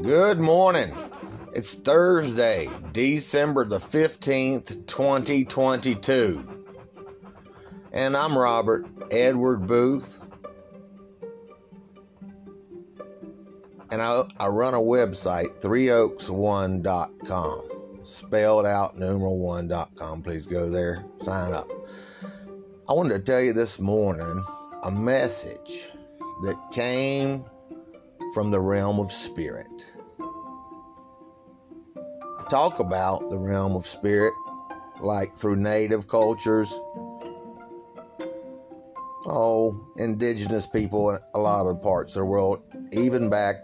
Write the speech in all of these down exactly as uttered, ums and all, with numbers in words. Good morning. It's Thursday, December the fifteenth, twenty twenty-two. And I'm Robert Edward Booth. And I, I run a website, three oaks one dot com. Spelled out, numeral one dot com. Please go there, sign up. I wanted to tell you this morning a message that came from the realm of spirit. Talk about the realm of spirit, like through native cultures, oh, indigenous people in a lot of parts of the world, even back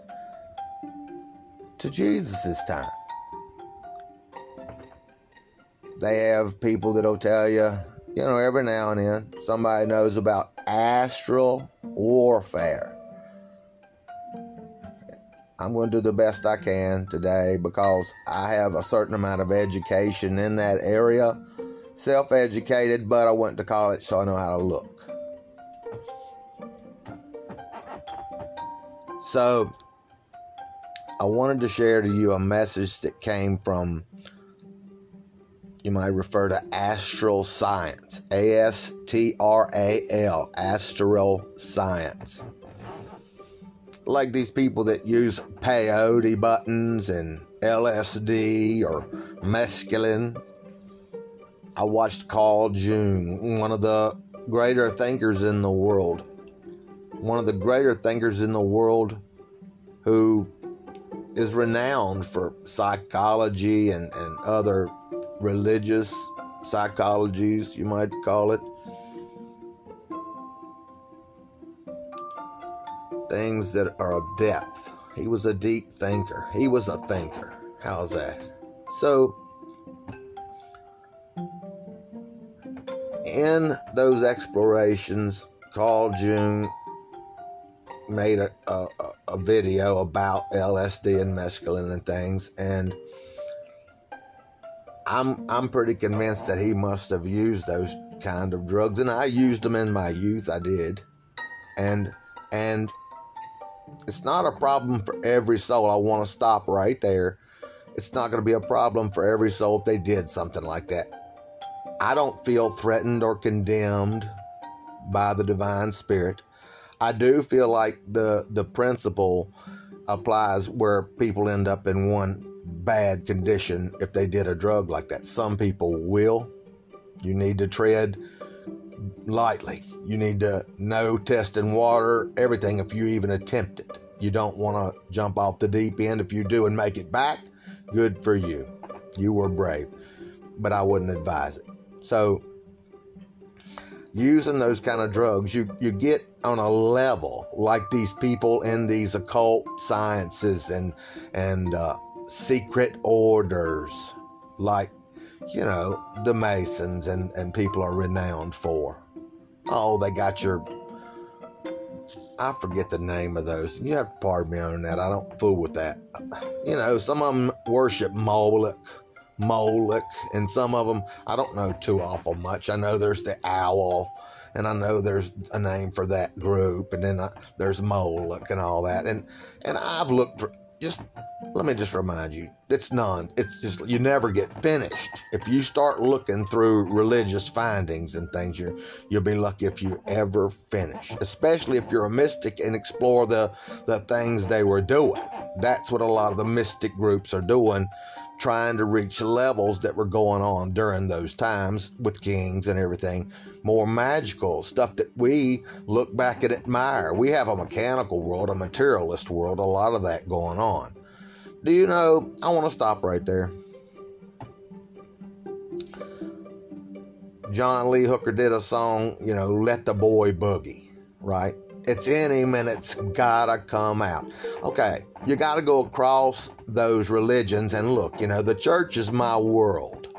to Jesus' time. They have people that'll tell you, you know, every now and then, somebody knows about astral warfare. I'm going to do the best I can today because I have a certain amount of education in that area. Self-educated, but I went to college, so I know how to look. So, I wanted to share to you a message that came from, you might refer to astral science. A S T R A L, astral science. Like these people that use peyote buttons and L S D or mescaline. I watched Carl Jung, one of the greater thinkers in the world. One of the greater thinkers in the world who is renowned for psychology and, and other religious psychologies, you might call it. Things that are of depth. He was a deep thinker. He was a thinker. How's that? So, in those explorations, Carl Jung made a, a, a video about L S D and mescaline and things, and I'm I'm pretty convinced that he must have used those kind of drugs, and I used them in my youth. I did, and and. It's not a problem for every soul. I want to stop right there. It's not going to be a problem for every soul if they did something like that. I don't feel threatened or condemned by the divine spirit. I do feel like the, the principle applies where people end up in one bad condition if they did a drug like that. Some people will. You need to tread lightly. You need to know, test, and water everything if you even attempt it. You don't want to jump off the deep end. If you do and make it back, good for you. You were brave, but I wouldn't advise it. So using those kind of drugs, you, you get on a level like these people in these occult sciences and, and uh, secret orders like, you know, the Masons and, and people are renowned for. Oh, they got your, I forget the name of those. You have to pardon me on that. I don't fool with that. You know, some of them worship Moloch, Moloch, and some of them, I don't know too awful much. I know there's the owl, and I know there's a name for that group, and then I, there's Moloch and all that. And and I've looked for, just, let me just remind you, it's none. It's just, you never get finished. If you start looking through religious findings and things, you're, you'll be lucky if you ever finish, especially if you're a mystic and explore the, the things they were doing. That's what a lot of the mystic groups are doing, trying to reach levels that were going on during those times with kings and everything. More magical stuff that we look back and admire. We have a mechanical world, a materialist world, a lot of that going on. Do you know, I want to stop right there. John Lee Hooker did a song, you know, Let the Boy Boogie, right? It's in him and it's gotta come out. Okay, you gotta go across those religions and look, you know, the church is my world.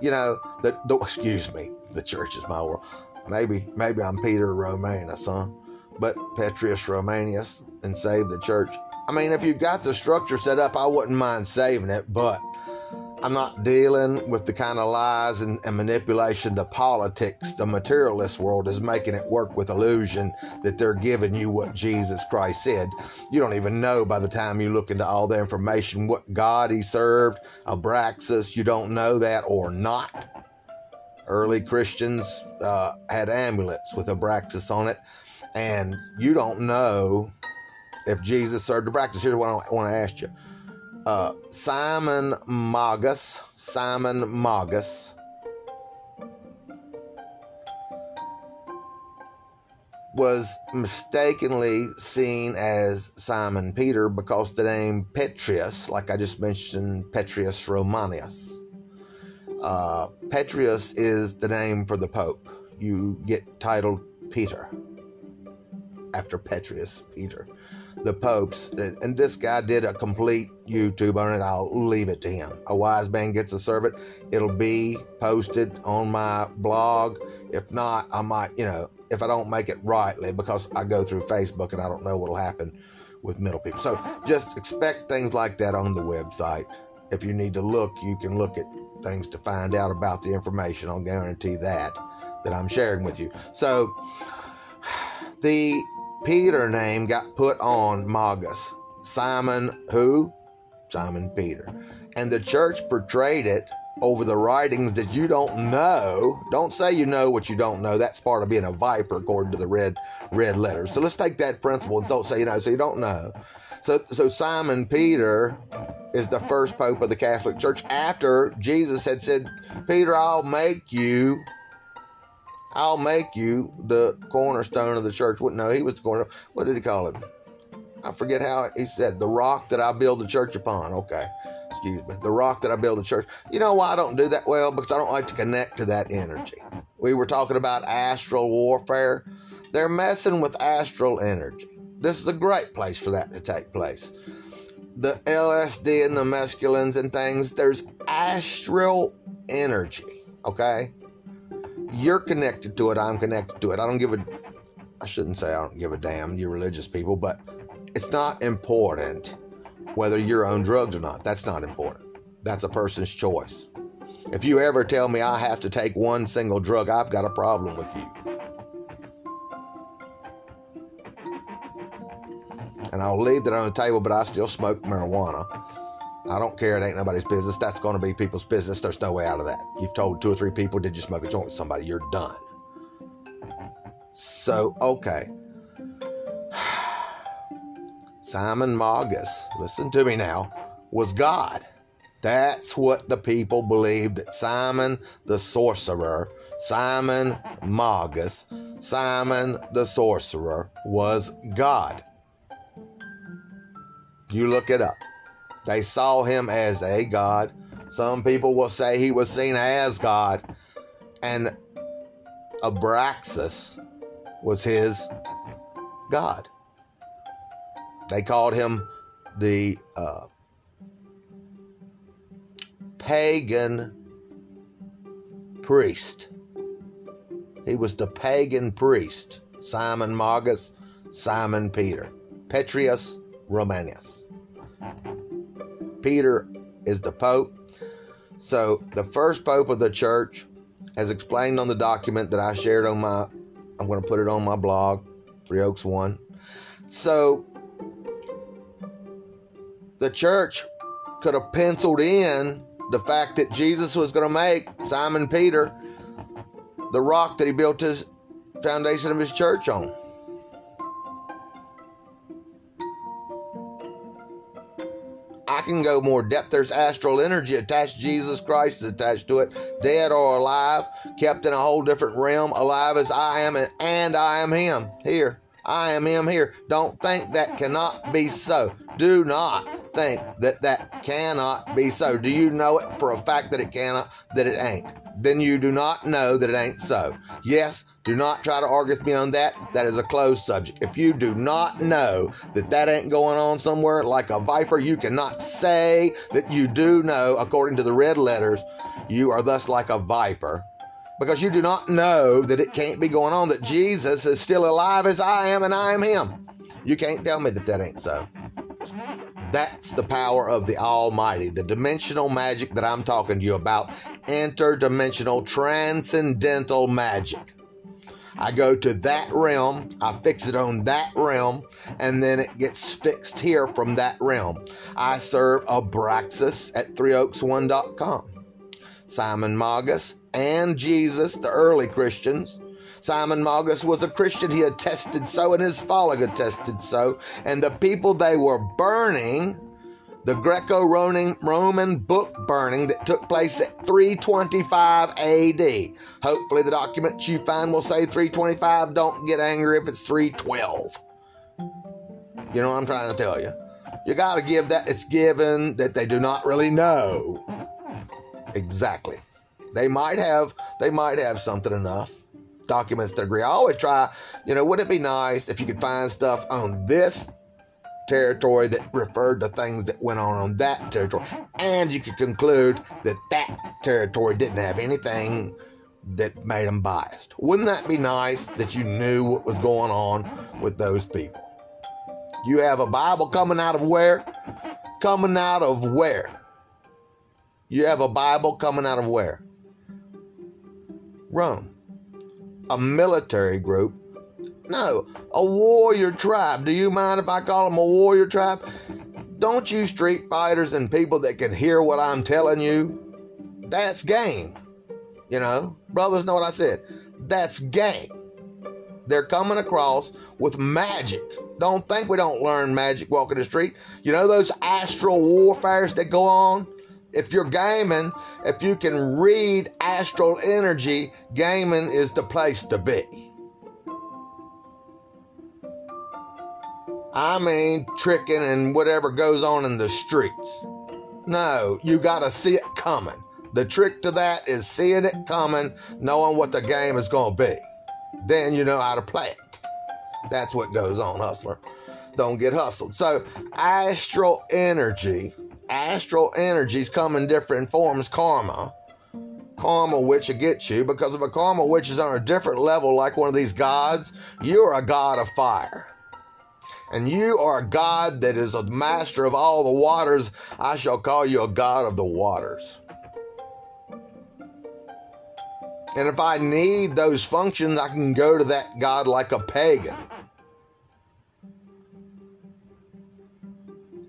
You know, the, the excuse me, the church is my world. Maybe, maybe I'm Peter Romanus, huh? But Petrus Romanus and save the church. I mean, if you've got the structure set up, I wouldn't mind saving it, but I'm not dealing with the kind of lies and, and manipulation the politics, the materialist world is making it work with illusion that they're giving you what Jesus Christ said. You don't even know by the time you look into all the information what God he served, Abraxas, you don't know that or not. Early Christians uh, had amulets with Abraxas on it, and you don't know if Jesus served Abraxas. Here's what I want to ask you. Uh, Simon Magus, Simon Magus was mistakenly seen as Simon Peter because the name Petrus, like I just mentioned, Petrus Romanus. Uh, Petrus is the name for the Pope. You get titled Peter after Petrus Peter. The popes, and this guy did a complete YouTube on it. I'll leave it to him. A wise man gets a servant. It'll be posted on my blog. If not, I might, you know, if I don't make it rightly, because I go through Facebook and I don't know what'll happen with middle people. So just expect things like that on the website. If you need to look, you can look at things to find out about the information. I'll guarantee that, that I'm sharing with you. So the Peter name got put on Magus. Simon who? Simon Peter. And the church portrayed it over the writings that you don't know. Don't say you know what you don't know. That's part of being a viper according to the red red letters. So let's take that principle and don't say you know, so you don't know. So, so Simon Peter is the first pope of the Catholic Church after Jesus had said, Peter, I'll make you I'll make you the cornerstone of the church. What? No, he was the cornerstone. What did he call him? I forget how he said, the rock that I build the church upon. Okay, excuse me. The rock that I build the church. You know why I don't do that? Well, because I don't like to connect to that energy. We were talking about astral warfare. They're messing with astral energy. This is a great place for that to take place. The L S D and the mescalines and things, there's astral energy, okay? You're connected to it. I'm connected to it. I don't give a... I shouldn't say I don't give a damn, you religious people, but it's not important whether you're on drugs or not. That's not important. That's a person's choice. If you ever tell me I have to take one single drug, I've got a problem with you. And I'll leave that on the table, but I still smoke marijuana. I don't care. It ain't nobody's business. That's going to be people's business. There's no way out of that. You've told two or three people, did you smoke a joint with somebody? You're done. So, okay. Simon Magus, listen to me now, was God. That's what the people believed, that Simon the sorcerer, Simon Magus, Simon the sorcerer was God. You look it up. They saw him as a god. Some people will say he was seen as God. And Abraxas was his god. They called him the uh, pagan priest. He was the pagan priest. Simon Magus, Simon Peter. Petrus Romanus. Peter is the Pope. So the first Pope of the church, as explained on the document that I shared on my, I'm going to put it on my blog, Three Oaks One. So the church could have penciled in the fact that Jesus was going to make Simon Peter the rock that he built his foundation of his church on. I can go more depth. There's astral energy attached. Jesus Christ is attached to it, dead or alive, kept in a whole different realm, alive as I am, and, and I am him here. I am him here. Don't think that cannot be so. Do not think that that cannot be so. Do you know it for a fact that it cannot, that it ain't? Then you do not know that it ain't so. Yes, do not try to argue with me on that. That is a closed subject. If you do not know that that ain't going on somewhere like a viper, you cannot say that you do know according to the red letters. You are thus like a viper because you do not know that it can't be going on, that Jesus is still alive as I am and I am him. You can't tell me that that ain't so. That's the power of the Almighty, the dimensional magic that I'm talking to you about, interdimensional, transcendental magic. I go to that realm, I fix it on that realm, and then it gets fixed here from that realm. I serve Abraxas at three oaks one dot com, Simon Magus and Jesus, the early Christians. Simon Magus was a Christian. He attested so, and his following attested so. And the people they were burning, the Greco-Roman book burning that took place at three twenty-five A D. Hopefully the documents you find will say three twenty-five. Don't get angry if it's three twelve. You know what I'm trying to tell you. You got to give that. It's given that they do not really know. Exactly. They might have, they might have something enough. Documents to agree. I always try, you know, wouldn't it be nice if you could find stuff on this territory that referred to things that went on on that territory, and you could conclude that that territory didn't have anything that made them biased. Wouldn't that be nice that you knew what was going on with those people? You have a Bible coming out of where? Coming out of where? You have a Bible coming out of where? Rome. A military group? No, a warrior tribe. Do you mind if I call them a warrior tribe? Don't you street fighters and people that can hear what I'm telling you? That's game. You know, brothers know what I said. That's game. They're coming across with magic. Don't think we don't learn magic walking the street. You know those astral warfares that go on? If you're gaming, if you can read astral energy, gaming is the place to be. I mean, tricking and whatever goes on in the streets. No, you got to see it coming. The trick to that is seeing it coming, knowing what the game is going to be. Then you know how to play it. That's what goes on, hustler. Don't get hustled. So, astral energy... Astral energies come in different forms. Karma. Karma witch will get you, because if a karma witch is on a different level, like one of these gods, you're a god of fire. And you are a god that is a master of all the waters. I shall call you a god of the waters. And if I need those functions, I can go to that god like a pagan.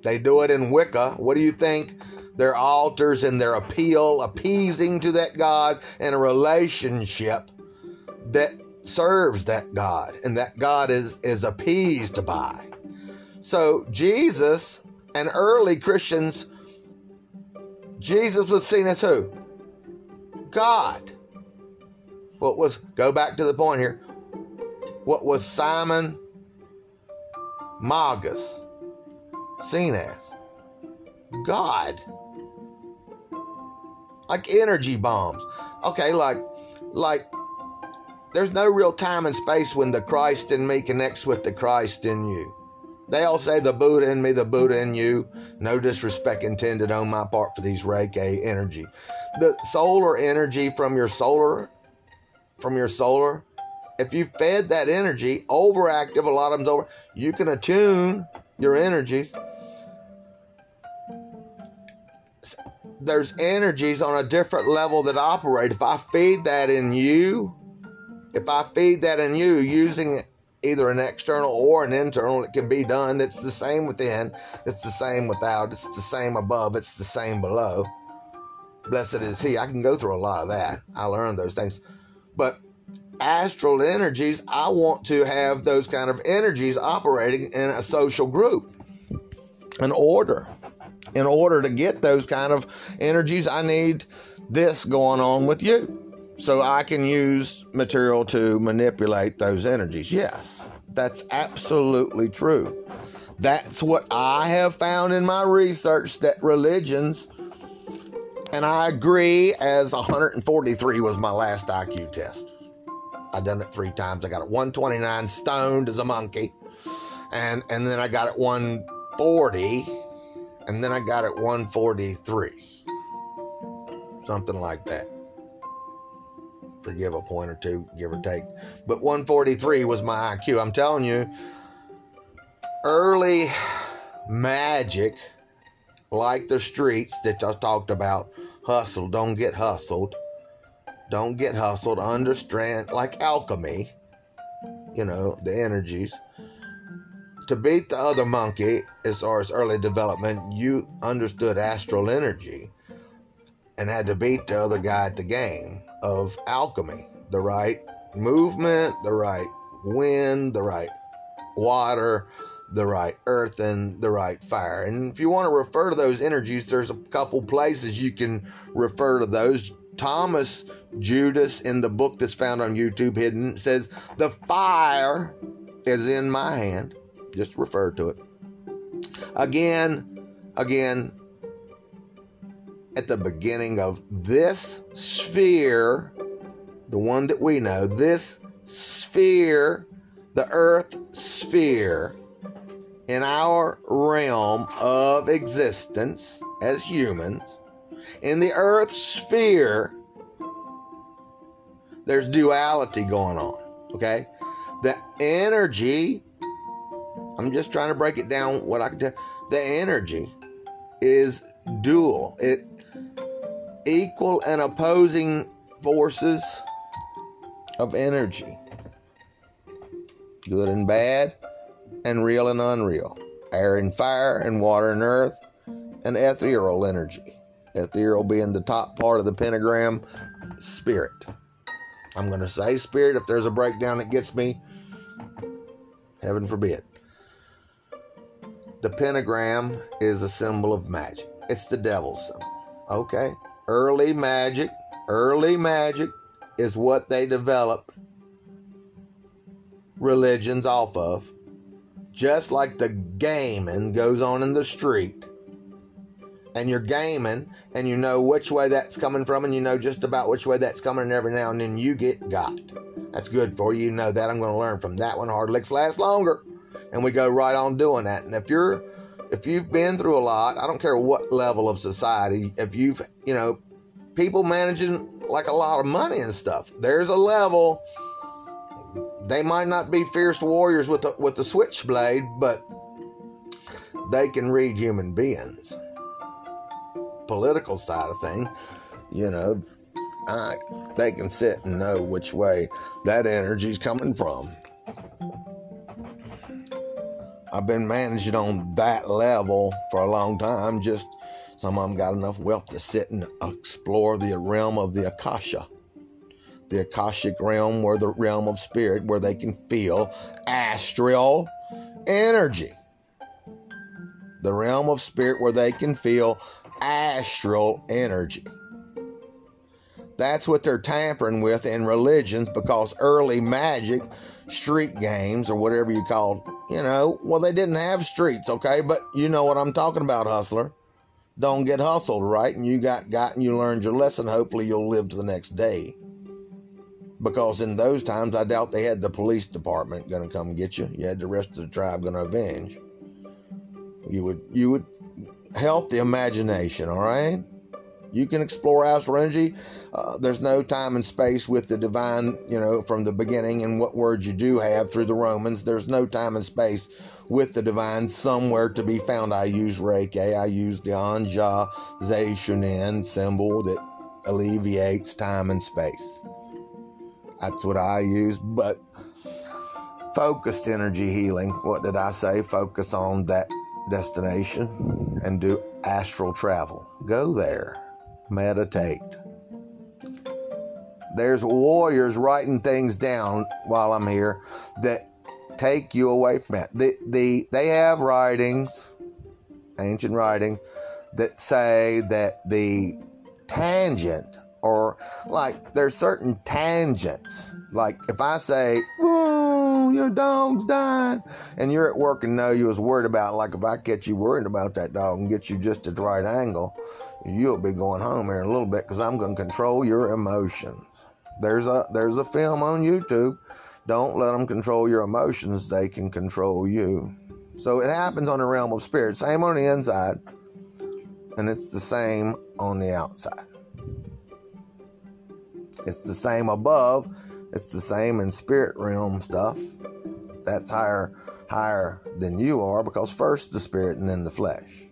They do it in Wicca. What do you think? Their altars and their appeal, appeasing to that God and a relationship that serves that God. And that God is, is appeased by. So Jesus and early Christians, Jesus was seen as who? God. What was, go back to the point here. What was Simon Magus seen as? God. Like energy bombs. Okay, like, like, there's no real time and space when the Christ in me connects with the Christ in you. They all say the Buddha in me, the Buddha in you. No disrespect intended on my part for these Reiki energy. The solar energy from your solar, from your solar, if you fed that energy, overactive, a lot of them's over, you can attune your energies. There's energies on a different level that operate. If I feed that in you, if I feed that in you using either an external or an internal, it can be done. It's the same within. It's the same without. It's the same above. It's the same below. Blessed is he. I can go through a lot of that. I learned those things. But astral energies, I want to have those kind of energies operating in a social group, an order. In order to get those kind of energies, I need this going on with you. So I can use material to manipulate those energies. Yes, that's absolutely true. That's what I have found in my research, that religions, and I agree, as one hundred forty-three was my last I Q test. I done it three times. I got it one twenty-nine, stoned as a monkey. And and then I got it one forty. And then I got it one forty-three. Something like that. Forgive a point or two, give or take. But one forty-three was my I Q. I'm telling you, early magic like the streets that I talked about. Hustle, don't get hustled. Don't get hustled. Understand, like alchemy, you know, the energies. To beat the other monkey, as far as early development, you understood astral energy and had to beat the other guy at the game of alchemy. The right movement, the right wind, the right water, the right earth, and the right fire. And if you want to refer to those energies, there's a couple places you can refer to those. Thomas Judas, in the book that's found on YouTube hidden, says, "The fire is in my hand." Just refer to it. Again, again, at the beginning of this sphere, the one that we know, this sphere, the earth sphere, in our realm of existence as humans, in the earth sphere, there's duality going on, okay? The energy, I'm just trying to break it down what I can tell. The energy is dual. It equal and opposing forces of energy. Good and bad, and real and unreal. Air and fire, and water and earth, and ethereal energy. Ethereal being the top part of the pentagram, spirit. I'm going to say spirit. If there's a breakdown that gets me, heaven forbid. The pentagram is a symbol of magic. It's the devil's symbol. Okay? Early magic. Early magic is what they developed religions off of. Just like the gaming goes on in the street. And you're gaming, and you know which way that's coming from, and you know just about which way that's coming, and every now and then you get got. That's good for you. You know that. I'm going to learn from that one. Hard licks last longer. And we go right on doing that. And if you're, if you've been through a lot, I don't care what level of society, if you've, you know, people managing like a lot of money and stuff, there's a level. They might not be fierce warriors with the, with the switchblade, but they can read human beings. Political side of thing, you know, I, they can sit and know which way that energy's coming from. I've been managing on that level for a long time. Just some of them got enough wealth to sit and explore the realm of the Akasha, the Akashic realm, or the realm of spirit, where they can feel astral energy. The realm of spirit where they can feel astral energy. That's what they're tampering with in religions, because early magic, street games, or whatever you call, you know, well, they didn't have streets, okay? But you know what I'm talking about, hustler. Don't get hustled, right? And you got gotten, you learned your lesson. Hopefully you'll live to the next day. Because in those times, I doubt they had the police department going to come get you. You had the rest of the tribe going to avenge. You would, you would help the imagination, all right? You can explore astral energy. Uh, there's no time and space with the divine, you know, from the beginning, and what words you do have through the Romans. There's no time and space with the divine somewhere to be found. I use Reiki. I use the Anja Zei Shunin symbol that alleviates time and space. That's what I use, but focused energy healing. What did I say? Focus on that destination and do astral travel. Go there. Meditate. There's warriors writing things down while I'm here that take you away from it. The, the, they have writings, ancient writings, that say that the tangent, or like there's certain tangents. Like if I say, "Whoa, your dog's died," and you're at work and know you was worried about, like if I catch you worried about that dog and get you just at the right angle, you'll be going home here in a little bit, because I'm going to control your emotions. There's a there's a film on YouTube. Don't let them control your emotions. They can control you. So it happens on the realm of spirit. Same on the inside, and it's the same on the outside. It's the same above. It's the same in spirit realm stuff. That's higher higher than you are, because first the spirit and then the flesh.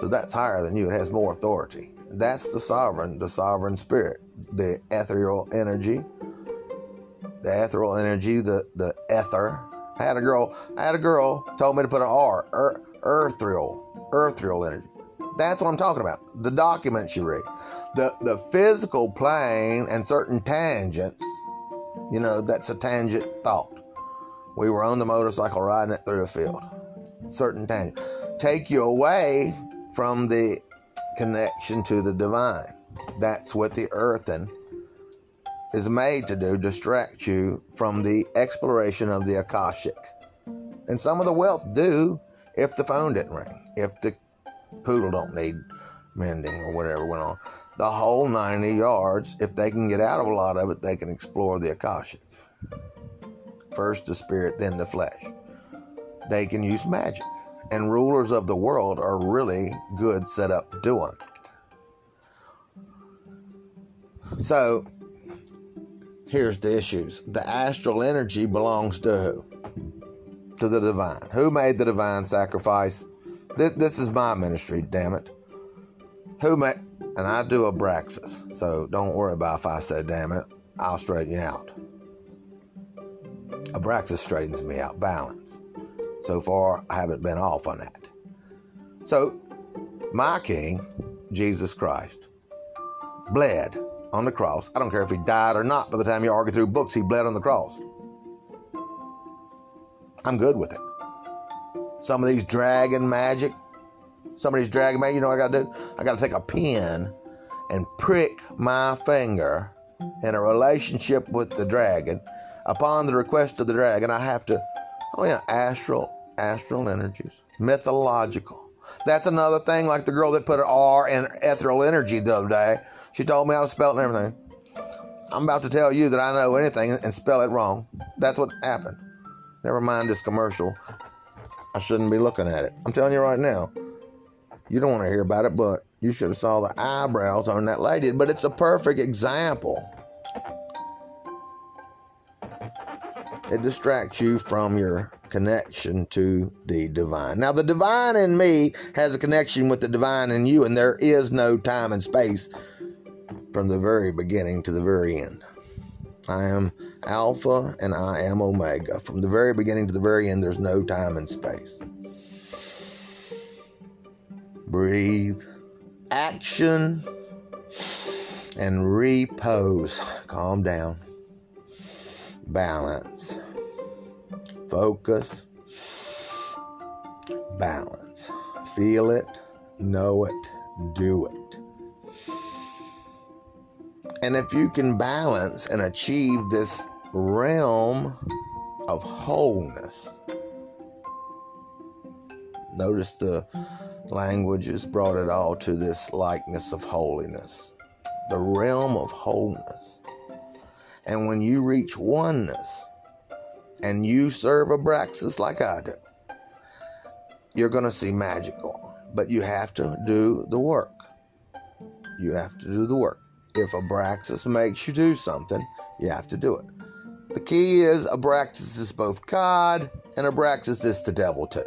So that's higher than you. It has more authority. That's the sovereign, the sovereign spirit, the ethereal energy, the ethereal energy, the, the ether. I had a girl, I had a girl told me to put an R, er, ethereal, ethereal energy. That's what I'm talking about. The document she read, the, the physical plane and certain tangents, you know, that's a tangent thought. We were on the motorcycle riding it through the field, certain tangent. Take you away from the connection to the divine. That's what the earthen is made to do, distract you from the exploration of the Akashic. And some of the wealth do if the phone didn't ring, if the poodle don't need mending or whatever went on. The whole ninety yards, if they can get out of a lot of it, they can explore the Akashic. First the spirit, then the flesh. They can use magic. And rulers of the world are really good set up doing it. So, here's the issues. The astral energy belongs to who? To the divine. Who made the divine sacrifice? This, this is my ministry, damn it. Who made, and I do Abraxas, so don't worry about if I say damn it, I'll straighten you out. Abraxas straightens me out, balance. So far, I haven't been off on that. So, my King, Jesus Christ, bled on the cross. I don't care if he died or not. By the time you argue through books, he bled on the cross. I'm good with it. Some of these dragon magic, some of these dragon magic, you know what I gotta do? I gotta take a pen and prick my finger in a relationship with the dragon. Upon the request of the dragon, I have to. Oh yeah, astral, astral energies, mythological. That's another thing, like the girl that put an R in ethereal energy the other day. She told me how to spell it and everything. I'm about to tell you that I know anything and spell it wrong. That's what happened. Never mind this commercial. I shouldn't be looking at it. I'm telling you right now. You don't want to hear about it, but you should have saw the eyebrows on that lady. But it's a perfect example. It distracts you from your connection to the divine. Now, the divine in me has a connection with the divine in you, and there is no time and space from the very beginning to the very end. I am Alpha and I am Omega. From the very beginning to the very end, there's no time and space. Breathe. Action and repose. Calm down. Balance. Focus. Balance. Feel it. Know it. Do it. And if you can balance and achieve this realm of wholeness, notice the languages brought it all to this likeness of holiness, the realm of wholeness. And when you reach oneness and you serve Abraxas like I do, you're going to see magic go on. But you have to do the work. You have to do the work. If Abraxas makes you do something, you have to do it. The key is Abraxas is both God and Abraxas is the devil too.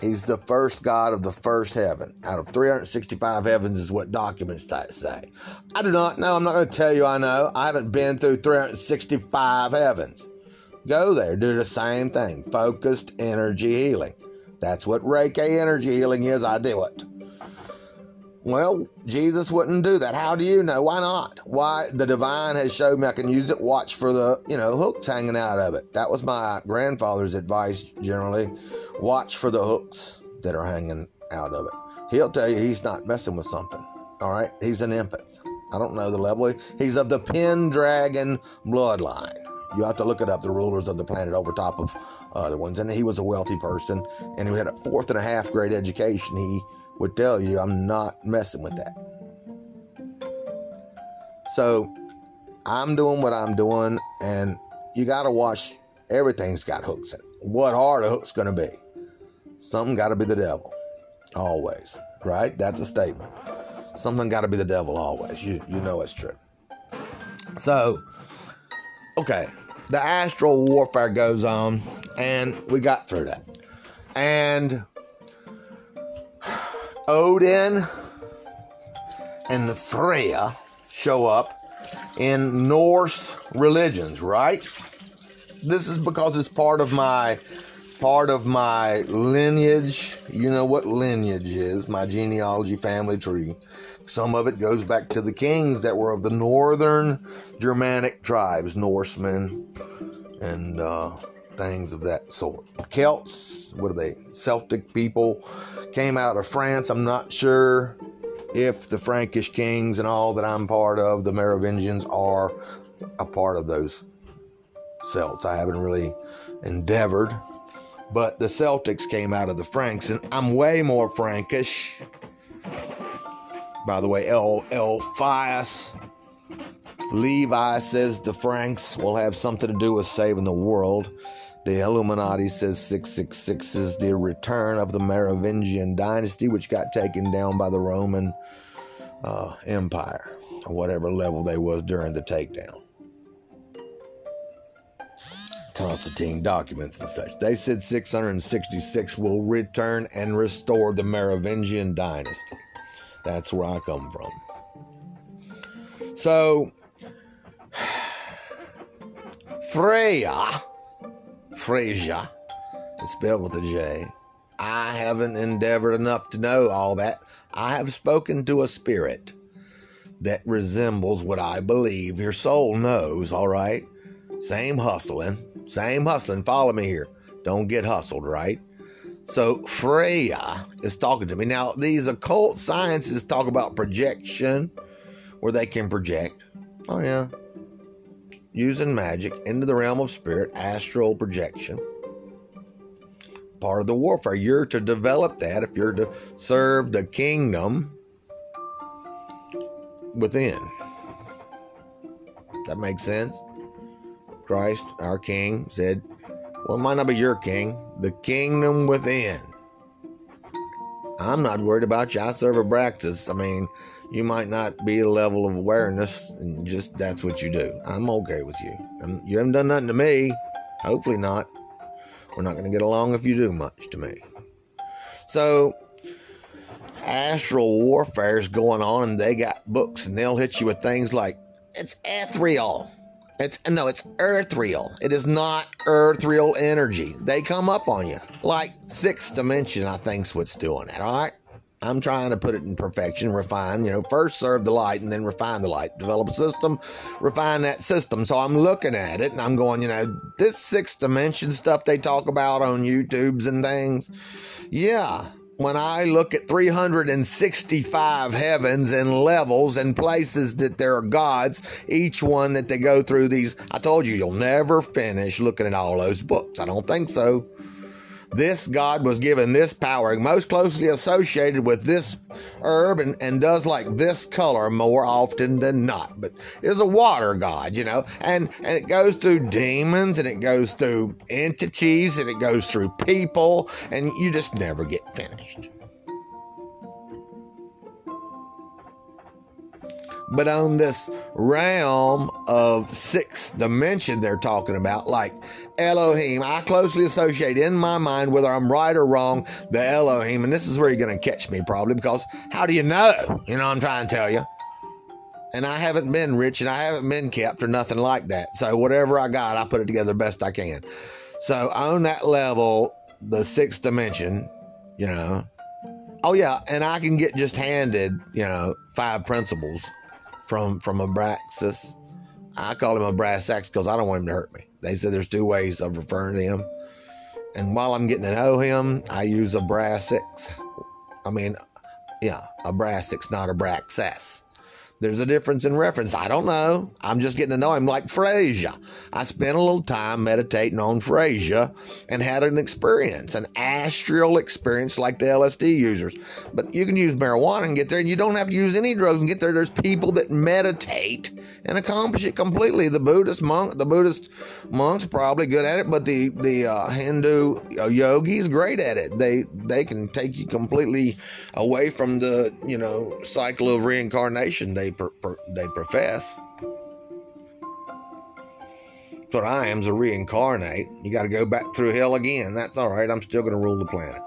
He's the first God of the first heaven. Out of three hundred sixty-five heavens is what documents say. I do not know. I'm not going to tell you I know. I haven't been through three hundred sixty-five heavens. Go there. Do the same thing. Focused energy healing. That's what Reiki energy healing is. I do it. Well, Jesus wouldn't do that. How do you know? Why not? Why? The divine has showed me I can use it. Watch for the, you know, hooks hanging out of it. That was my grandfather's advice generally. Watch for the hooks that are hanging out of it. He'll tell you he's not messing with something. All right? He's an empath. I don't know the level. He's of the Pendragon bloodline. You have to look it up, the rulers of the planet over top of other ones. And he was a wealthy person, and he had a fourth and a half grade education. He would tell you, I'm not messing with that. So I'm doing what I'm doing, and you got to watch. Everything's got hooks in it. What are the hooks going to be? Something got to be the devil, always, right? That's a statement. Something got to be the devil always. You you know it's true. So, okay, the astral warfare goes on, and we got through that. And Odin and the Freyja show up in Norse religions, right? This is because it's part of my part of my lineage. You know what lineage is, my genealogy family tree. Some of it goes back to the kings that were of the northern Germanic tribes, Norsemen and uh, things of that sort. Celts, what are they? Celtic people came out of France. I'm not sure if the Frankish kings and all that I'm part of, the Merovingians, are a part of those Celts. I haven't really endeavored, but the Celtics came out of the Franks, and I'm way more Frankish. By the way, El Eliphas Levi says the Franks will have something to do with saving the world. The Illuminati says six six six is the return of the Merovingian dynasty, which got taken down by the Roman uh, Empire, or whatever level they was during the takedown. Constantine documents and such. They said six hundred sixty-six will return and restore the Merovingian dynasty. That's where I come from. So, Freyja, Freyja, it's spelled with a J. I haven't endeavored enough to know all that. I have spoken to a spirit that resembles what I believe your soul knows, all right? Same hustling, same hustling. Follow me here. Don't get hustled, right? So Freyja is talking to me. Now, these occult sciences talk about projection, where they can project. Oh, yeah. Using magic into the realm of spirit, astral projection. Part of the warfare. You're to develop that if you're to serve the kingdom within. That makes sense? Christ, our king, said, well, it might not be your king. The kingdom within. I'm not worried about you. I serve Abraxas. I mean, you might not be a level of awareness, and just that's what you do. I'm okay with you. I'm, you haven't done nothing to me. Hopefully not. We're not going to get along if you do much to me. So, astral warfare is going on, and they got books, and they'll hit you with things like, it's ethereal. It's, no, it's earthreal. It is not earthreal energy. They come up on you. Like sixth dimension, I think's what's doing that, all right? I'm trying to put it in perfection, refine, you know, first serve the light and then refine the light. Develop a system, refine that system. So I'm looking at it and I'm going, you know, this sixth dimension stuff they talk about on YouTubes and things. Yeah, when I look at three hundred sixty-five heavens and levels and places that there are gods, each one that they go through these, I told you, you'll never finish looking at all those books. I don't think so. This god was given this power, most closely associated with this herb, and, and does like this color more often than not. But it's a water god, you know, and, and it goes through demons, and it goes through entities, and it goes through people, and you just never get finished. But on this realm of sixth dimension they're talking about, like Elohim, I closely associate in my mind, whether I'm right or wrong, the Elohim. And this is where you're going to catch me probably, because how do you know? You know what I'm trying to tell you. And I haven't been rich, and I haven't been kept or nothing like that. So whatever I got, I put it together best I can. So on that level, the sixth dimension, you know. Oh, yeah, and I can get just handed, you know, five principles. From from Abraxas. I call him a brass axe because I don't want him to hurt me. They said there's two ways of referring to him. And while I'm getting to know him, I use a brass axe. I mean, yeah, a brass axe, not a Abraxas. There's a difference in reference. I don't know. I'm just getting to know him, like Freyja. I spent a little time meditating on Freyja and had an experience, an astral experience like the L S D users. But you can use marijuana and get there, and you don't have to use any drugs and get there. There's people that meditate and accomplish it completely. The Buddhist monk, the Buddhist monks probably good at it, but the the uh, Hindu uh, yogis great at it. They they can take you completely away from the, you know, cycle of reincarnation. They Per, per, they profess. That's what I am, is a reincarnate. You got to go back through hell again. That's all right. I'm still going to rule the planet.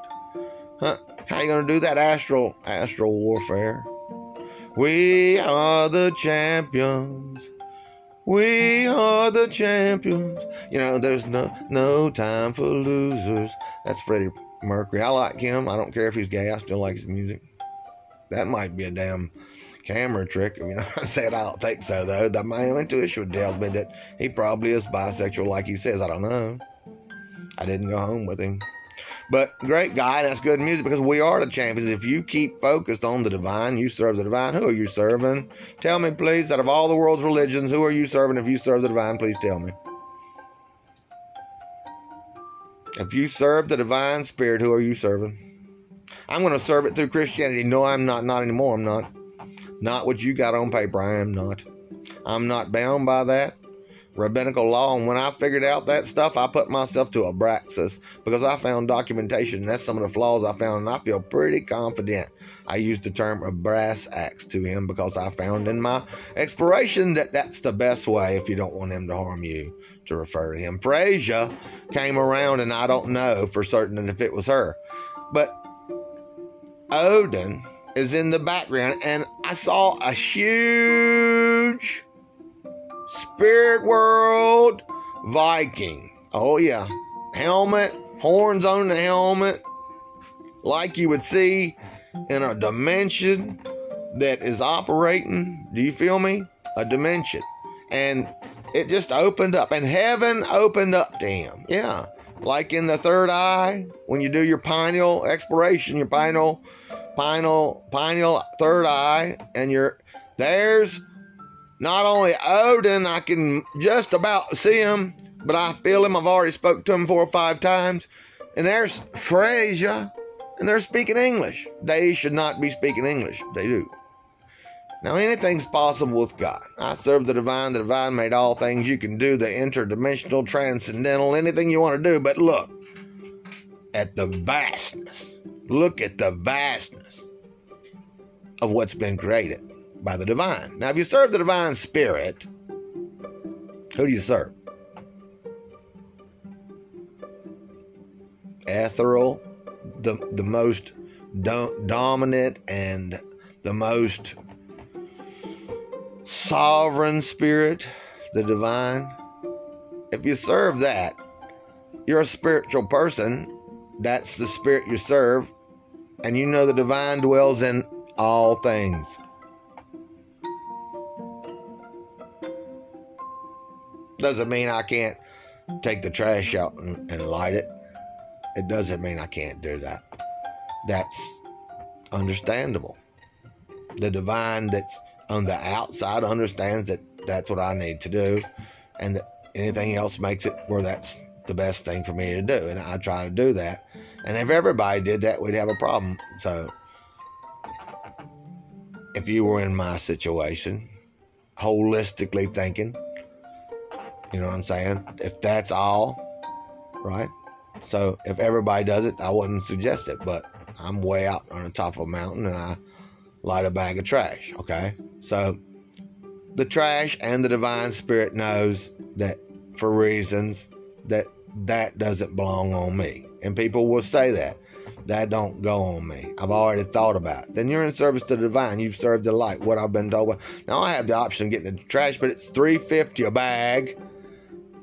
Huh? How you going to do that astral, astral warfare? We are the champions. We are the champions. You know, there's no no time for losers. That's Freddie Mercury. I like him. I don't care if he's gay. I still like his music. That might be a damn camera trick. You know, I said I don't think so, though. That my intuition tells me that he probably is bisexual, like he says. I don't know. I didn't go home with him. But great guy. That's good music, because we are the champions. If you keep focused on the divine, you serve the divine. Who are you serving? Tell me, please. Out of all the world's religions, who are you serving? If you serve the divine, please tell me. If you serve the divine spirit, who are you serving? I'm going to serve it through Christianity. No, I'm not. Not anymore. I'm not. Not what you got on paper. I am not. I'm not bound by that rabbinical law. And when I figured out that stuff, I put myself to Abraxas, because I found documentation. And that's some of the flaws I found. And I feel pretty confident. I used the term Abraxas to him, because I found in my exploration that that's the best way, if you don't want him to harm you, to refer to him. Freyja came around, and I don't know for certain if it was her, but Odin is in the background, and I saw a huge spirit world Viking. Oh yeah, helmet, horns on the helmet, like you would see in a dimension that is operating. Do you feel me? A dimension. And it just opened up, and heaven opened up to him. Yeah. Like in the third eye, when you do your pineal exploration, your pineal, pineal, pineal third eye, and you're, there's not only Odin, I can just about see him, but I feel him. I've already spoke to him four or five times. And there's Freyja, and they're speaking English. They should not be speaking English. They do. Now, anything's possible with God. I serve the divine. The divine made all things. You can do the interdimensional, transcendental, anything you want to do. But look at the vastness. Look at the vastness of what's been created by the divine. Now, if you serve the divine spirit, who do you serve? Ethereal, the, the most do- dominant and the most sovereign spirit, the divine. If you serve that, you're a spiritual person. That's the spirit you serve. And you know the divine dwells in all things. Doesn't mean I can't take the trash out and, and light it. It doesn't mean I can't do that. That's understandable. The divine that's on the outside understands that that's what I need to do, and that anything else makes it where that's the best thing for me to do, and I try to do that. And if everybody did that, we'd have a problem. So if you were in my situation, holistically thinking, you know what I'm saying, if that's all right, so if everybody does it, I wouldn't suggest it, but I'm way out on the top of a mountain, and I light a bag of trash. Okay, so the trash and the divine spirit knows that, for reasons, that that doesn't belong on me. And people will say that that don't go on me. I've already thought about it. Then you're in service to the divine. You've served the light. What I've been told. Now I have the option of getting the trash, but it's three fifty a bag,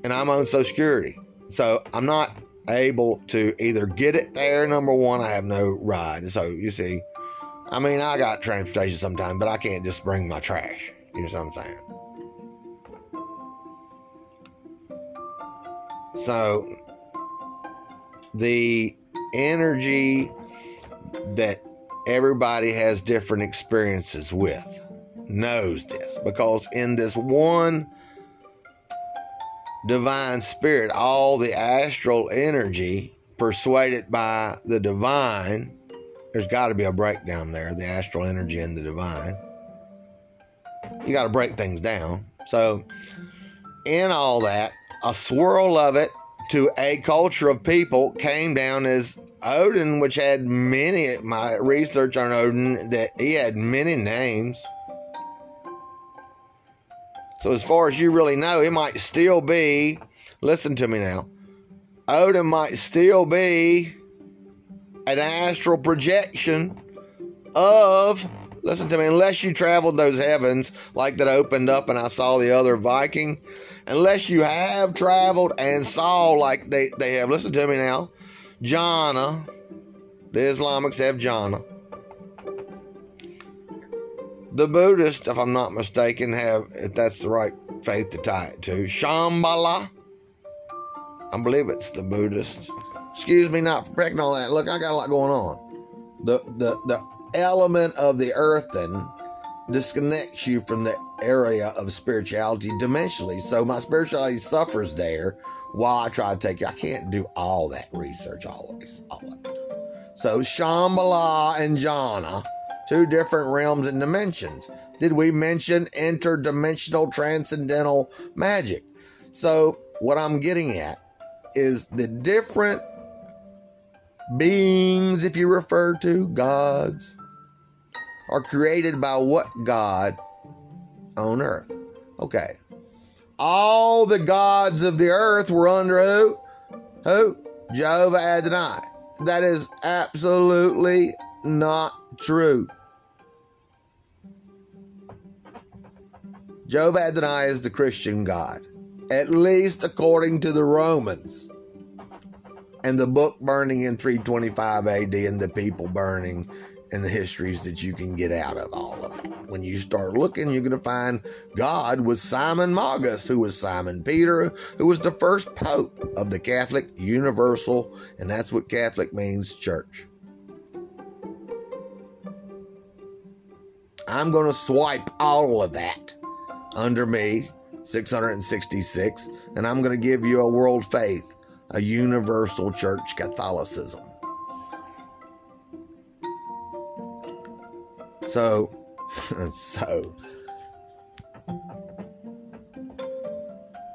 and I'm on Social Security, so I'm not able to either get it there. Number one, I have no ride, so you see. I mean, I got transportation sometimes, but I can't just bring my trash. You know what I'm saying? So, the energy that everybody has different experiences with knows this, because in this one divine spirit, all the astral energy persuaded by the divine. There's got to be a breakdown there, the astral energy and the divine. You got to break things down. So in all that, a swirl of it to a culture of people came down as Odin, which had many, my research on Odin, that he had many names. So as far as you really know, it might still be, listen to me now, Odin might still be an astral projection of, listen to me, unless you traveled those heavens like that opened up and I saw the other Viking, unless you have traveled and saw like they, they have, listen to me now, Jhana, the Islamics have Jhana. The Buddhists, if I'm not mistaken, have, if that's the right faith to tie it to, Shambhala. I believe it's the Buddhists. Excuse me not for picking all that. Look, I got a lot going on. The, the, the element of the earthen disconnects you from the area of spirituality dimensionally. So my spirituality suffers there while I try to take it. I can't do all that research always. always. So Shambhala and Jhana. Two different realms and dimensions. Did we mention interdimensional transcendental magic? So what I'm getting at is the different beings, if you refer to gods, are created by what god on earth? Okay. All the gods of the earth were under who? Who? Jehovah Adonai. That is absolutely not true. Jehovah Adonai is the Christian God, at least according to the Romans and the book burning in three twenty-five A D and the people burning and the histories that you can get out of all of it. When you start looking, you're going to find God was Simon Magus, who was Simon Peter, who was the first pope of the Catholic Universal, and that's what Catholic means, church. I'm going to swipe all of that under me, six hundred sixty-six, and I'm going to give you a world faith, a universal church Catholicism. So, so,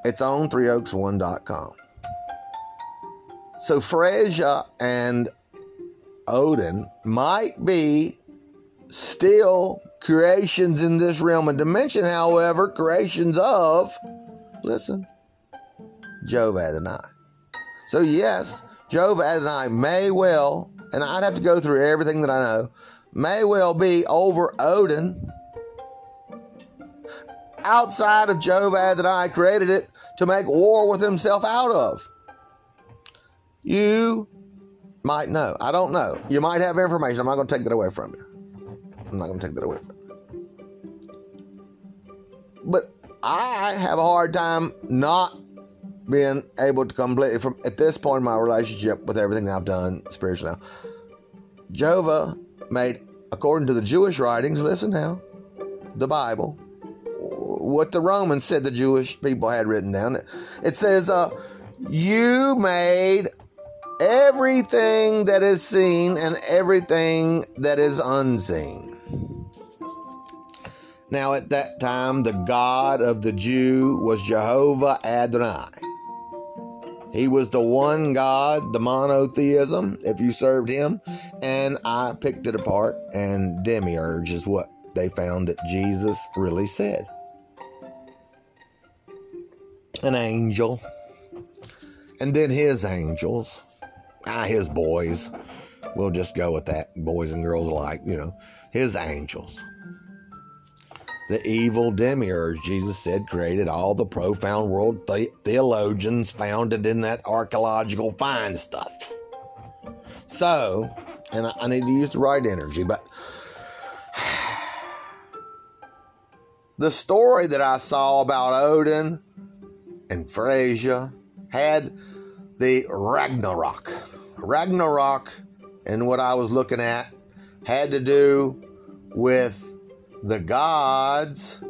it's on three oaks one dot com. So Freyja and Odin might be still creations in this realm and dimension, however, creations of, listen, Jehovah Adonai. So yes, Jehovah Adonai may well, and I'd have to go through everything that I know, may well be over Odin. Outside of Jehovah Adonai created it to make war with himself out of. You might know. I don't know. You might have information. I'm not going to take that away from you. I'm not going to take that away from you. But I have a hard time not being able to completely, from at this point in my relationship with everything that I've done spiritually now, Jehovah made, according to the Jewish writings, listen now, the Bible, what the Romans said the Jewish people had written down. It says, uh, you made everything that is seen and everything that is unseen. Now at that time, the God of the Jew was Jehovah Adonai. He was the one God, the monotheism, if you served him. And I picked it apart, and Demiurge is what they found that Jesus really said. An angel. And then his angels. Ah, his boys. We'll just go with that. Boys and girls alike, you know. His angels. The evil Demiurge, Jesus said, created all the profound world the- theologians founded in that archaeological find stuff. So, and I, I need to use the right energy, but the story that I saw about Odin and Freyja had the Ragnarok. Ragnarok, and what I was looking at, had to do with the gods.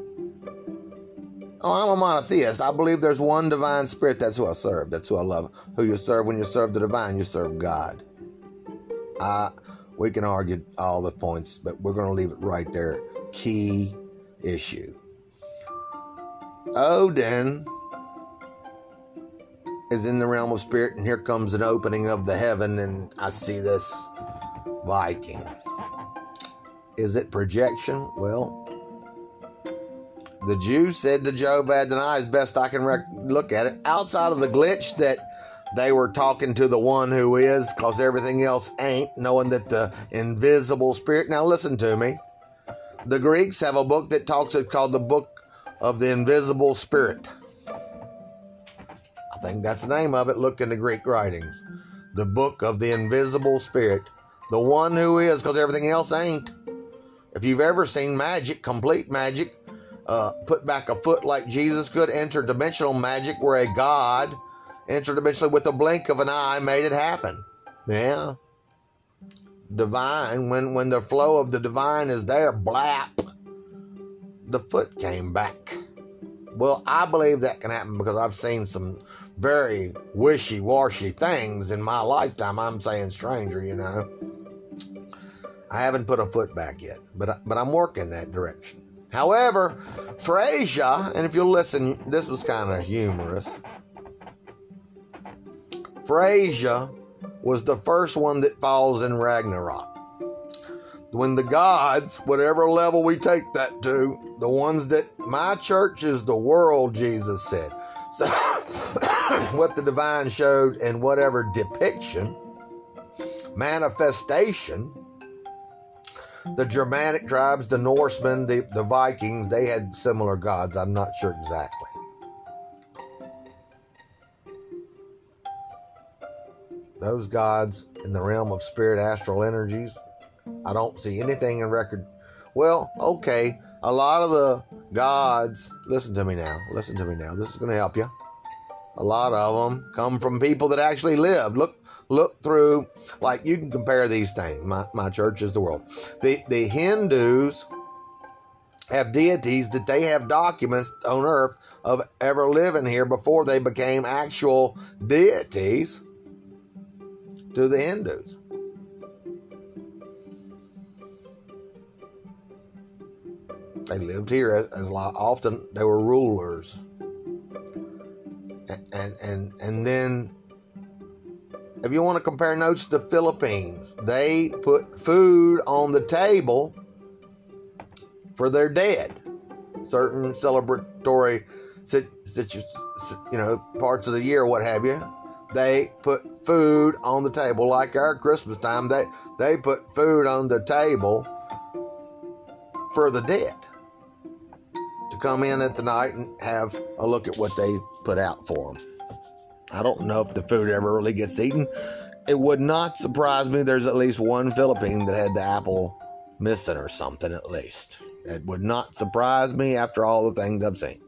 Oh, I'm a monotheist. I believe there's one divine spirit. That's who I serve. That's who I love. Who you serve. When you serve the divine, you serve God. I, we can argue all the points, but we're going to leave it right there. Key issue. Odin is in the realm of spirit, and here comes an opening of the heaven, and I see this Viking. Is it projection? Well, The Jews said to Jehovah Adonai, as best I can rec- look at it, outside of the glitch that they were talking to the one who is, because everything else ain't, knowing that the invisible spirit. Now listen to me. The Greeks have a book that talks, it's called the Book of the Invisible Spirit. I think that's the name of it. Look in the Greek writings. The Book of the Invisible Spirit. The one who is, because everything else ain't. If you've ever seen magic, complete magic, Uh, put back a foot like Jesus could, interdimensional magic where a god interdimensionally with a blink of an eye made it happen. Yeah. Divine. When, when the flow of the divine is there, blap, the foot came back. Well, I believe that can happen because I've seen some very wishy-washy things in my lifetime. I'm saying stranger, you know. I haven't put a foot back yet, but, but I'm working that direction. However, Freyja, and if you'll listen, this was kind of humorous. Freyja was the first one that falls in Ragnarok. When the gods, whatever level we take that to, the ones that my church is the world, Jesus said. So what the divine showed and whatever depiction, manifestation, the Germanic tribes, the Norsemen, the, the Vikings, they had similar gods. I'm not sure exactly. Those gods in the realm of spirit, astral energies, I don't see anything in record. Well, okay, a lot of the gods, listen to me now, listen to me now. This is going to help you. A lot of them come from people that actually lived. Look, look through, like you can compare these things. My, my church is the world. The, the Hindus have deities that they have documents on earth of ever living here before they became actual deities to the Hindus. They lived here as, as often they were rulers. And, and and then, if you want to compare notes to the Philippines, they put food on the table for their dead. Certain celebratory, you know, parts of the year, what have you, they put food on the table. Like our Christmas time, they, they put food on the table for the dead to come in at the night and have a look at what they put out for them. I don't know if the food ever really gets eaten. It would not surprise me there's at least one Philippine that had the apple missing or something at least. It would not surprise me after all the things I've seen.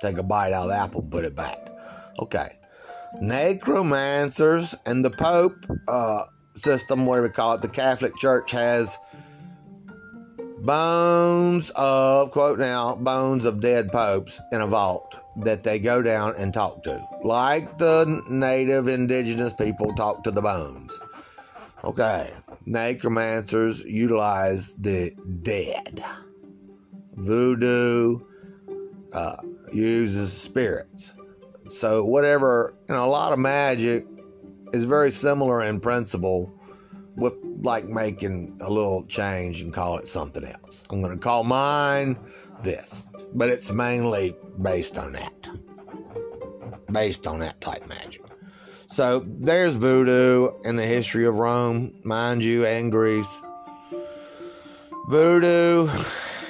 Take a bite out of the apple and put it back. Okay. Necromancers and the Pope uh, system, whatever we call it, the Catholic Church has bones of, quote now, bones of dead popes in a vault that they go down and talk to. Like the native indigenous people talk to the bones. Okay. Necromancers utilize the dead. Voodoo uh, uses spirits. So whatever, you know, a lot of magic is very similar in principle with like making a little change and call it something else. I'm going to call mine this, but it's mainly based on that, based on that type magic. So there's voodoo in the history of Rome, mind you, and Greece. Voodoo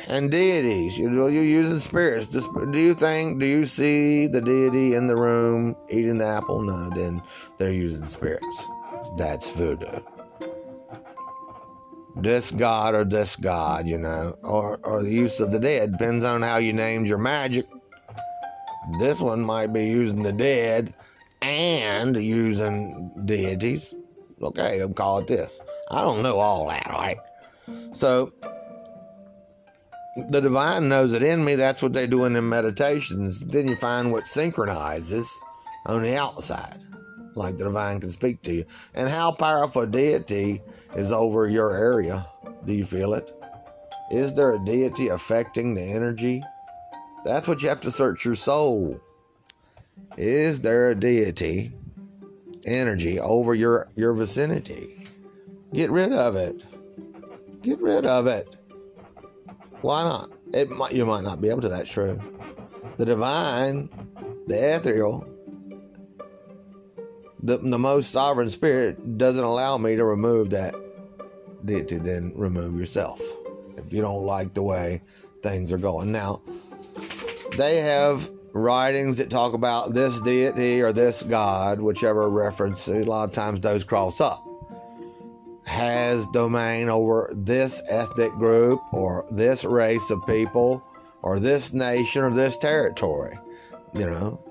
and deities. You're using spirits. Do you think, do you see the deity in the room eating the apple? No, then they're using spirits. That's voodoo. This god or this god, you know, or, or the use of the dead. Depends on how you named your magic. This one might be using the dead and using deities. Okay, I'll call it this. I don't know all that, all right? So, the divine knows it in me. That's what they do in their meditations. Then you find what synchronizes on the outside. Like the divine can speak to you. And how powerful deity is over your area. Do you feel it? Is there a deity affecting the energy? That's what you have to search your soul. Is there a deity energy over your, your vicinity? Get rid of it. Get rid of it. Why not? It might, you might not be able to. That's true. The divine, the ethereal, the, the most sovereign spirit doesn't allow me to remove that deity. Then remove yourself if you don't like the way things are going. Now, they have writings that talk about this deity or this god, whichever reference. A lot of times those cross up. Has domain over this ethnic group or this race of people or this nation or this territory. You know,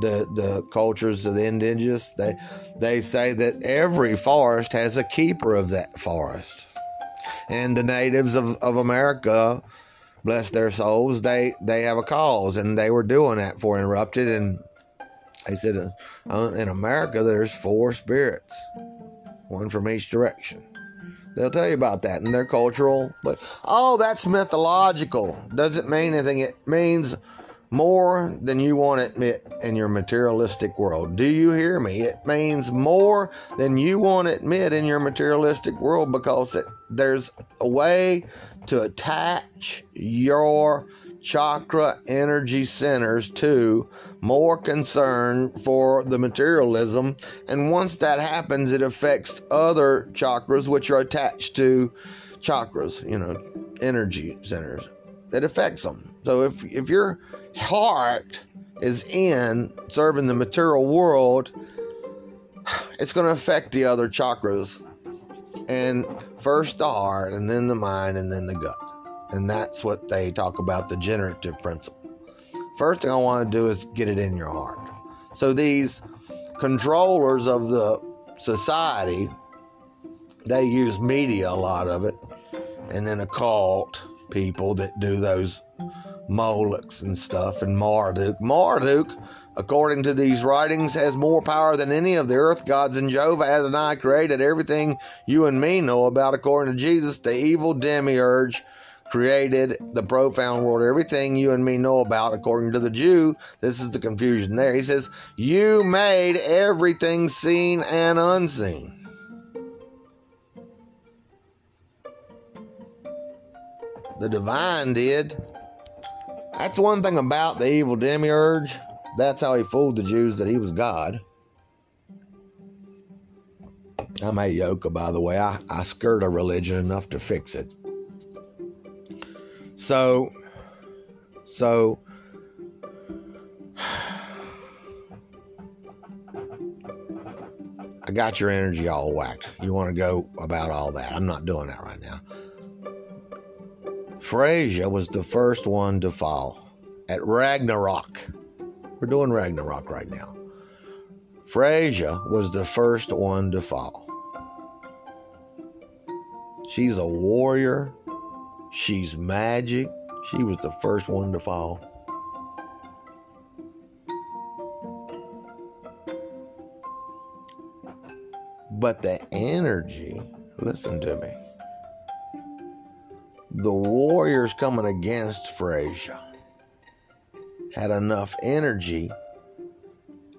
the the cultures of the indigenous, they they say that every forest has a keeper of that forest. And the natives of, of America, bless their souls, they, they have a cause, and they were doing that for Interrupted. And they said in America there's four spirits, one from each direction. They'll tell you about that, and they're cultural. But, oh, that's mythological. Doesn't mean anything. It means more than you want to admit in your materialistic world. Do you hear me? It means more than you want to admit in your materialistic world, because it, there's a way to attach your chakra energy centers to more concern for the materialism. And once that happens, it affects other chakras, which are attached to chakras, you know, energy centers. It affects them. So if, if your heart is in serving the material world, it's going to affect the other chakras. And first the heart, and then the mind, and then the gut. And that's what they talk about, the generative principle. First thing I want to do is get it in your heart. So these controllers of the society, they use media, a lot of it, and then occult people that do those Molochs and stuff, and Marduk. Marduk, according to these writings, has more power than any of the earth gods, and Jehovah Adonai created everything you and me know about. According to Jesus, the evil Demiurge created the profound world, everything you and me know about. According to the Jew, this is the confusion there. He says, you made everything seen and unseen. The divine did. That's one thing about the evil Demiurge. That's how he fooled the Jews that he was God. I'm a yoke, by the way. I, I skirt a religion enough to fix it. So, so, I got your energy all whacked. You want to go about all that. I'm not doing that right now. Freyja was the first one to fall at Ragnarok. We're doing Ragnarok right now. Freyja was the first one to fall. She's a warrior. She's magic. She was the first one to fall. But the energy, listen to me. The warriors coming against Freyja had enough energy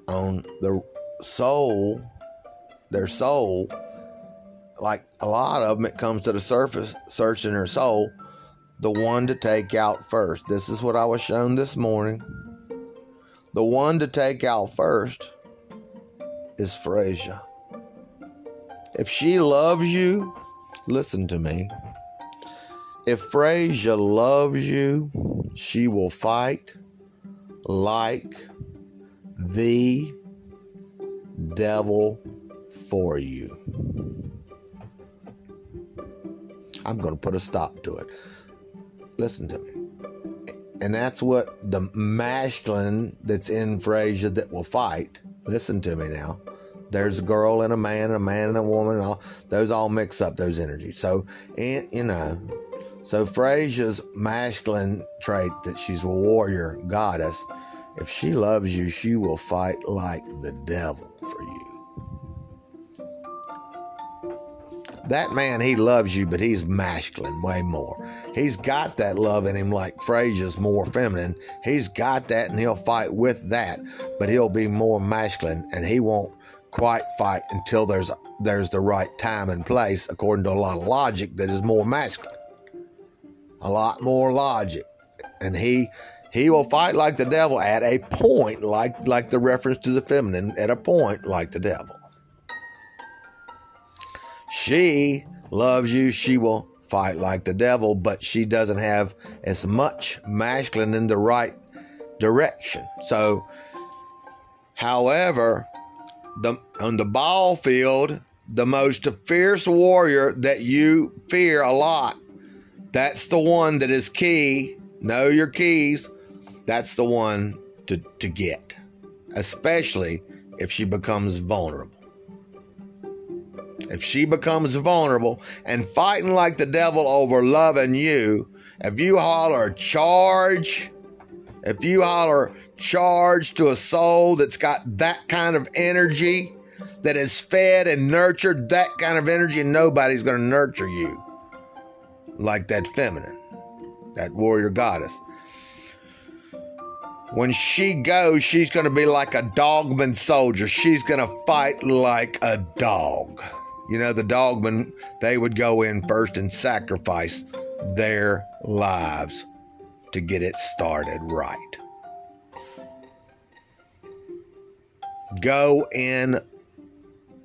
on the soul, their soul, like a lot of them, it comes to the surface, searching their soul, the one to take out first. This is what I was shown this morning. The one to take out first is Freyja. If she loves you, listen to me. If Freyja loves you, she will fight like the devil for you. I'm going to put a stop to it. Listen to me. And that's what the masculine that's in Freyja that will fight. Listen to me now. There's a girl and a man, a man and a woman. And all, those all mix up those energies. So, and, you know... So Freyja's masculine trait, that she's a warrior goddess, if she loves you, she will fight like the devil for you. That man, he loves you, but he's masculine way more. He's got that love in him, like Freyja's more feminine. He's got that, and he'll fight with that, but he'll be more masculine, and he won't quite fight until there's, there's the right time and place, according to a lot of logic that is more masculine. A lot more logic. and he he will fight like the devil at a point, like like the reference to the feminine, at a point like the devil. She loves you, she will fight like the devil, but she doesn't have as much masculine in the right direction. So, however, the, on the ball field, the most fierce warrior that you fear a lot, that's the one that is key. Know your keys. That's the one to, to get, especially if she becomes vulnerable. If she becomes vulnerable and fighting like the devil over loving you, if you holler charge, if you holler charge to a soul that's got that kind of energy, that is fed and nurtured that kind of energy, and nobody's going to nurture you like that feminine, that warrior goddess. When she goes, she's going to be like a dogman soldier. She's going to fight like a dog. You know, the dogmen, they would go in first and sacrifice their lives to get it started right. Go in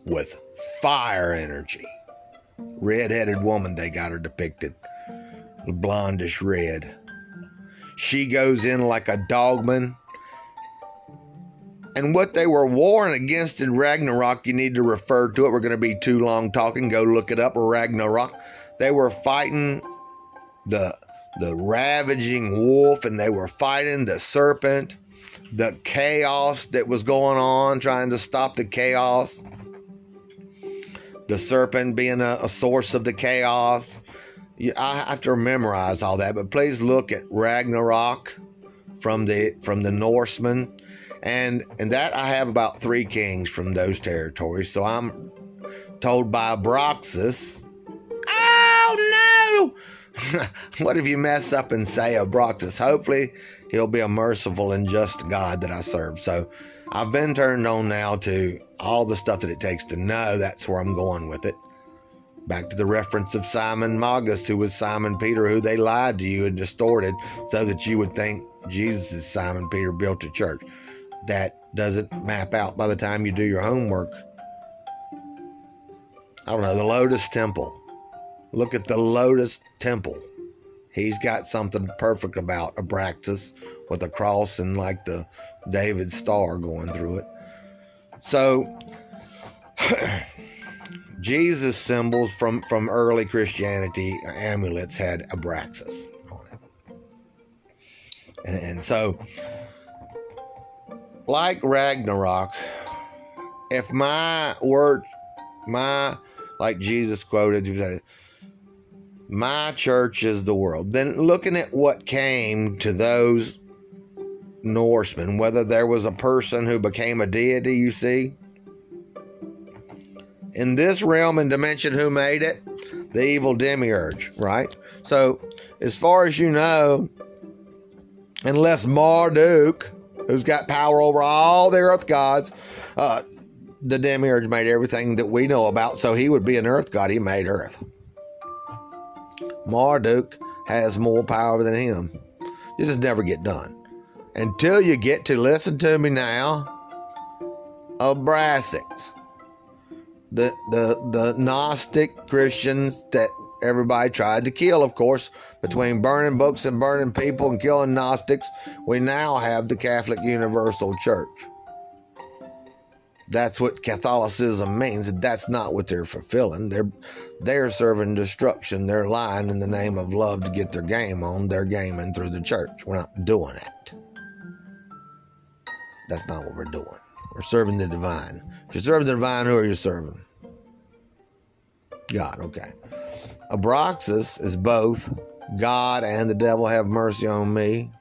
with fire energy. Red-headed woman, they got her depicted. Blondish red. She goes in like a dogman. And what they were warring against in Ragnarok, you need to refer to it. We're going to be too long talking. Go look it up, Ragnarok. They were fighting the, the ravaging wolf, and they were fighting the serpent, the chaos that was going on, trying to stop the chaos. The serpent being a, a source of the chaos. You, I have to memorize all that, but please look at Ragnarok from the from the Norsemen, and and that I have about three kings from those territories. So I'm told by Abraxas. Oh no! What if you mess up and say Abraxas? Hopefully, he'll be a merciful and just God that I serve. So I've been turned on now to all the stuff that it takes to know. That's where I'm going with it. Back to the reference of Simon Magus, who was Simon Peter, who they lied to you and distorted so that you would think Jesus is Simon Peter built a church. That doesn't map out by the time you do your homework. I don't know, the Lotus Temple. Look at the Lotus Temple. He's got something perfect about Abraxas with a cross and like the David star going through it. So, Jesus symbols from, from early Christianity, amulets had Abraxas on it. And, and so, like Ragnarok, if my word, my, like Jesus quoted, my church is the world, then looking at what came to those Norsemen, whether there was a person who became a deity, you see, in this realm and dimension, who made it? The evil Demiurge, right? So, as far as you know, unless Marduk, who's got power over all the earth gods, uh, the Demiurge made everything that we know about, so he would be an earth god. He made earth. Marduk has more power than him. You just never get done. Until you get to, listen to me now, Abraxas. The, the the Gnostic Christians that everybody tried to kill, of course, between burning books and burning people and killing Gnostics, we now have the Catholic Universal Church. That's what Catholicism means. That's not what they're fulfilling. They're, they're serving destruction. They're lying in the name of love to get their game on. They're gaming through the church. We're not doing it. That's not what we're doing. We're serving the divine. If you're serving the divine, who are you serving? God, okay. Abraxas is both God and the devil. Have mercy on me.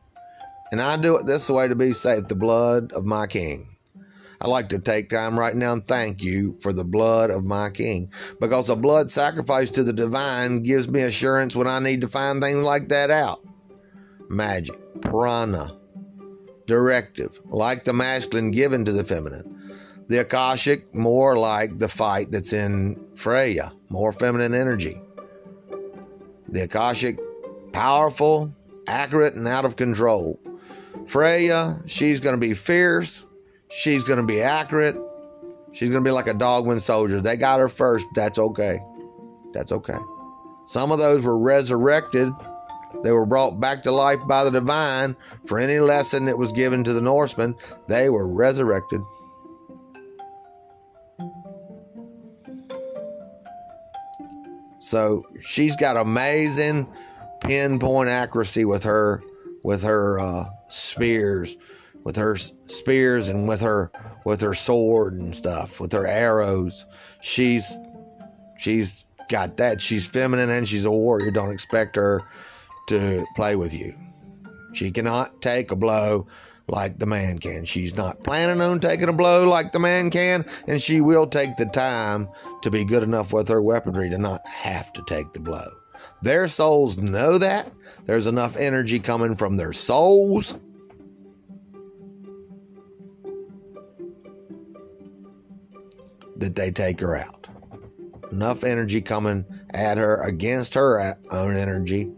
And I do it this way to be safe, the blood of my king. I'd like to take time right now and thank you for the blood of my king, because a blood sacrifice to the divine gives me assurance when I need to find things like that out. Magic, prana, directive, like the masculine given to the feminine. The Akashic, more like the fight that's in Freyja, more feminine energy. The Akashic, powerful, accurate and out of control. Freyja, she's going to be fierce. She's going to be accurate. She's going to be like a dog-win soldier. They got her first. That's okay. That's okay. Some of those were resurrected. They were brought back to life by the divine. For any lesson that was given to the Norsemen, they were resurrected. So she's got amazing pinpoint accuracy with her, with her uh, spears, with her spears and with her, with her sword and stuff, with her arrows. She's, she's got that. She's feminine and she's a warrior. Don't expect her to play with you. She cannot take a blow like the man can. She's not planning on taking a blow like the man can, and she will take the time to be good enough with her weaponry to not have to take the blow. Their souls know that. There's enough energy coming from their souls. That they take her out. Enough energy coming at her against her own energy.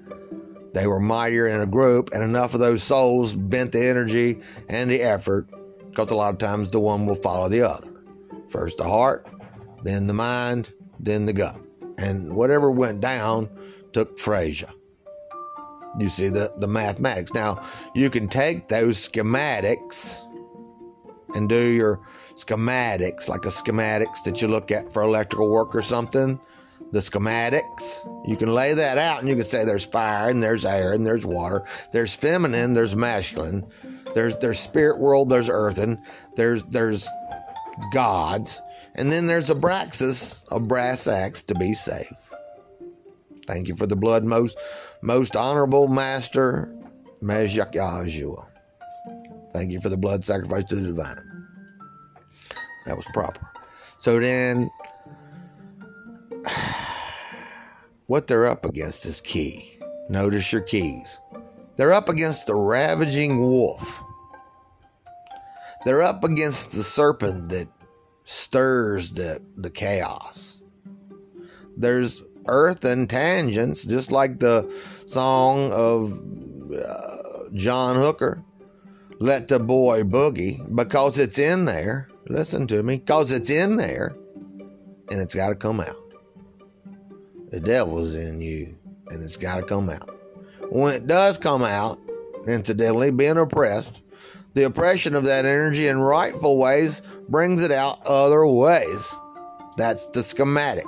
They were mightier in a group, and enough of those souls bent the energy and the effort, because a lot of times the one will follow the other. First the heart, then the mind, then the gut. And whatever went down took Freyja. You see the, the mathematics. Now, you can take those schematics and do your schematics, like a schematics that you look at for electrical work or something. The schematics, you can lay that out and you can say there's fire and there's air and there's water. There's feminine, there's masculine. There's there's spirit world, there's earthen. There's there's gods. And then there's Abraxas, a brass axe to be safe. Thank you for the blood, most most honorable master, Majakiaju. Thank you for the blood sacrifice to the divine. That was proper. So then... what they're up against is key. Notice your keys. They're up against the ravaging wolf. They're up against the serpent that stirs the, the chaos. There's earth and tangents, just like the song of uh, John Hooker, Let the Boy Boogie, because it's in there. Listen to me, because it's in there and it's got to come out. The devil's in you, and it's got to come out. When it does come out, incidentally, being oppressed, the oppression of that energy in rightful ways brings it out other ways. That's the schematics.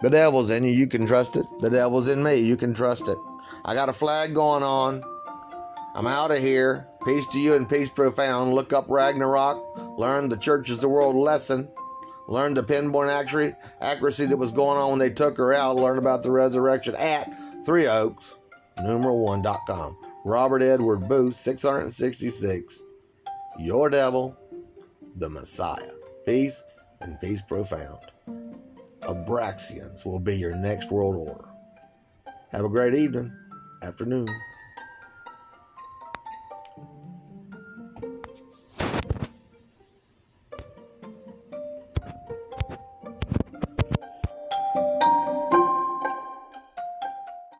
The devil's in you. You can trust it. The devil's in me. You can trust it. I got a flag going on. I'm out of here. Peace to you and peace profound. Look up Ragnarok. Learn the church is the world lesson. Learn the pinpoint accuracy that was going on when they took her out. Learn about the resurrection at three oaks one dot com. Robert Edward Booth, six sixty-six. Your devil, the Messiah. Peace and peace profound. Abraxians will be your next world order. Have a great evening, afternoon.